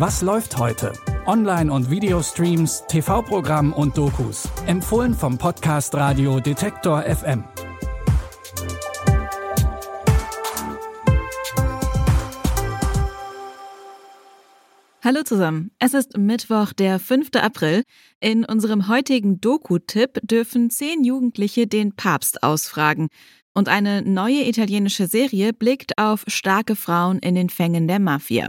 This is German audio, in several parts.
Was läuft heute? Online- und Videostreams, TV-Programm und Dokus. Empfohlen vom Podcast Radio Detektor FM. Hallo zusammen, es ist Mittwoch, der 5. April. In unserem heutigen Doku-Tipp dürfen 10 Jugendliche den Papst ausfragen. Und eine neue italienische Serie blickt auf starke Frauen in den Fängen der Mafia.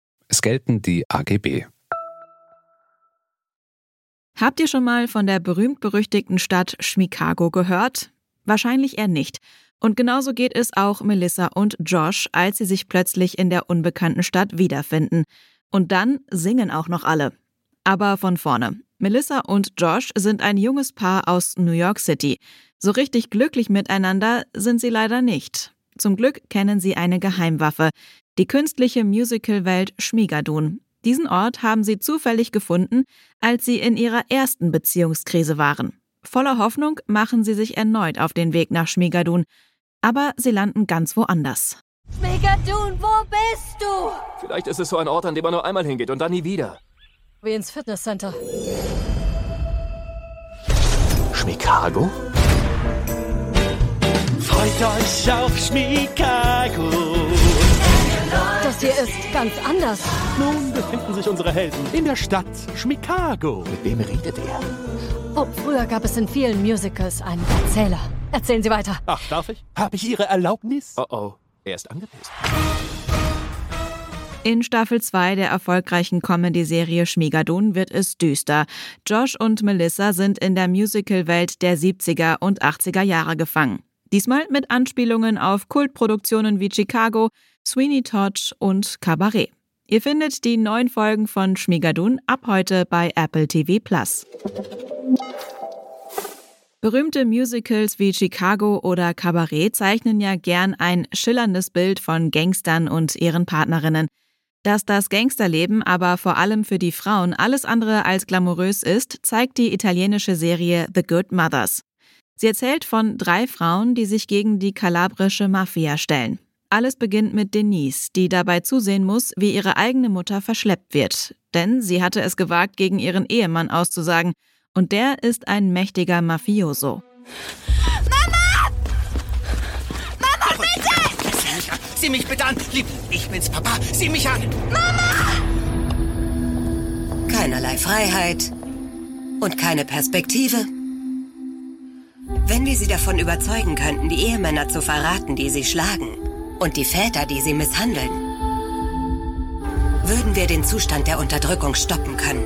Es gelten die AGB. Habt ihr schon mal von der berühmt-berüchtigten Stadt Schmicago gehört? Wahrscheinlich eher nicht. Und genauso geht es auch Melissa und Josh, als sie sich plötzlich in der unbekannten Stadt wiederfinden. Und dann singen auch noch alle. Aber von vorne. Melissa und Josh sind ein junges Paar aus New York City. So richtig glücklich miteinander sind sie leider nicht. Zum Glück kennen sie eine Geheimwaffe, die künstliche Musicalwelt Schmigadoon. Diesen Ort haben sie zufällig gefunden, als sie in ihrer ersten Beziehungskrise waren. Voller Hoffnung machen sie sich erneut auf den Weg nach Schmigadoon. Aber sie landen ganz woanders. Schmigadoon, wo bist du? Vielleicht ist es so ein Ort, an dem man nur einmal hingeht und dann nie wieder. Wie ins Fitnesscenter. Schmicago? Freut euch auf Schmicago. Das hier ist ganz anders. Nun befinden sich unsere Helden in der Stadt Schmicago. Mit wem redet ihr? Oh, früher gab es in vielen Musicals einen Erzähler. Erzählen Sie weiter. Ach, darf ich? Habe ich Ihre Erlaubnis? Oh, oh, er ist angepisst. In Staffel 2 der erfolgreichen Comedy-Serie Schmigadoon wird es düster. Josh und Melissa sind in der Musical-Welt der 70er und 80er Jahre gefangen. Diesmal mit Anspielungen auf Kultproduktionen wie Chicago, Sweeney Todd und Cabaret. Ihr findet die neuen Folgen von Schmigadoon ab heute bei Apple TV+. Berühmte Musicals wie Chicago oder Cabaret zeichnen ja gern ein schillerndes Bild von Gangstern und ihren Partnerinnen. Dass das Gangsterleben aber vor allem für die Frauen alles andere als glamourös ist, zeigt die italienische Serie The Good Mothers. Sie erzählt von 3 Frauen, die sich gegen die kalabrische Mafia stellen. Alles beginnt mit Denise, die dabei zusehen muss, wie ihre eigene Mutter verschleppt wird. Denn sie hatte es gewagt, gegen ihren Ehemann auszusagen. Und der ist ein mächtiger Mafioso. Mama! Mama, bitte! Sieh mich an! Sieh mich bitte an! Liebling, ich bin's, Papa! Sieh mich an! Mama! Keinerlei Freiheit und keine Perspektive. Wenn wir sie davon überzeugen könnten, die Ehemänner zu verraten, die sie schlagen, und die Väter, die sie misshandeln, würden wir den Zustand der Unterdrückung stoppen können.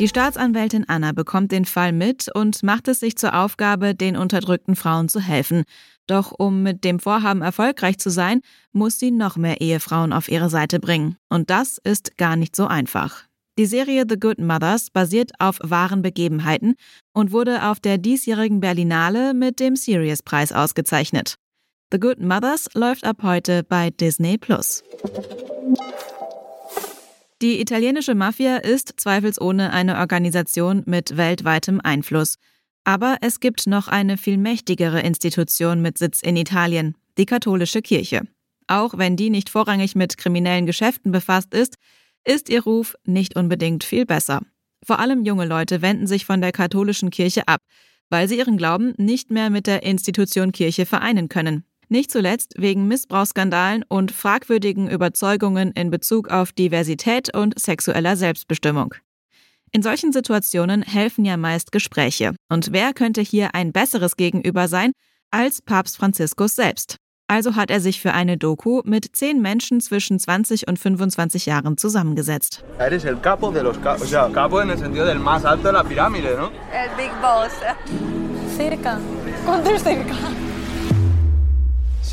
Die Staatsanwältin Anna bekommt den Fall mit und macht es sich zur Aufgabe, den unterdrückten Frauen zu helfen. Doch um mit dem Vorhaben erfolgreich zu sein, muss sie noch mehr Ehefrauen auf ihre Seite bringen. Und das ist gar nicht so einfach. Die Serie The Good Mothers basiert auf wahren Begebenheiten und wurde auf der diesjährigen Berlinale mit dem Sirius-Preis ausgezeichnet. The Good Mothers läuft ab heute bei Disney+. Die italienische Mafia ist zweifelsohne eine Organisation mit weltweitem Einfluss. Aber es gibt noch eine viel mächtigere Institution mit Sitz in Italien, die katholische Kirche. Auch wenn die nicht vorrangig mit kriminellen Geschäften befasst ist, ist ihr Ruf nicht unbedingt viel besser. Vor allem junge Leute wenden sich von der katholischen Kirche ab, weil sie ihren Glauben nicht mehr mit der Institution Kirche vereinen können. Nicht zuletzt wegen Missbrauchsskandalen und fragwürdigen Überzeugungen in Bezug auf Diversität und sexueller Selbstbestimmung. In solchen Situationen helfen ja meist Gespräche. Und wer könnte hier ein besseres Gegenüber sein als Papst Franziskus selbst? Also hat er sich für eine Doku mit 10 Menschen zwischen 20 und 25 Jahren zusammengesetzt. Er ist el capo de los capos, o sea, capo en el sentido del más alto de la pirámide, ¿no? El big boss. Cerca. ¿Cuánto es cerca?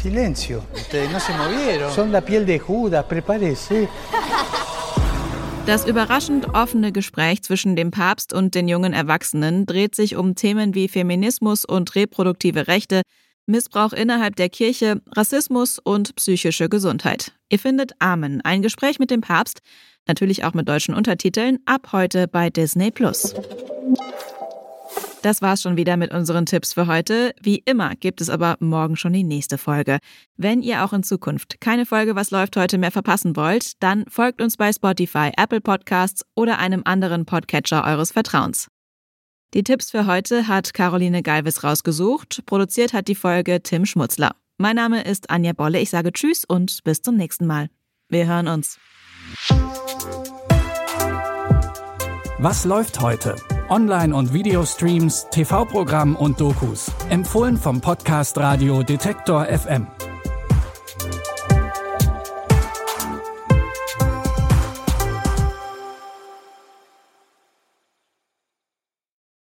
Silencio. Ustedes no se movieron. Son la piel de Judas, prepárese. Das überraschend offene Gespräch zwischen dem Papst und den jungen Erwachsenen dreht sich um Themen wie Feminismus und reproduktive Rechte, Missbrauch innerhalb der Kirche, Rassismus und psychische Gesundheit. Ihr findet Amen, ein Gespräch mit dem Papst, natürlich auch mit deutschen Untertiteln, ab heute bei Disney+. Das war's schon wieder mit unseren Tipps für heute. Wie immer gibt es aber morgen schon die nächste Folge. Wenn ihr auch in Zukunft keine Folge Was läuft heute mehr verpassen wollt, dann folgt uns bei Spotify, Apple Podcasts oder einem anderen Podcatcher eures Vertrauens. Die Tipps für heute hat Caroline Galvis rausgesucht. Produziert hat die Folge Tim Schmutzler. Mein Name ist Anja Bolle. Ich sage Tschüss und bis zum nächsten Mal. Wir hören uns. Was läuft heute? Online- und Videostreams, TV-Programm und Dokus. Empfohlen vom Podcast Radio Detektor FM.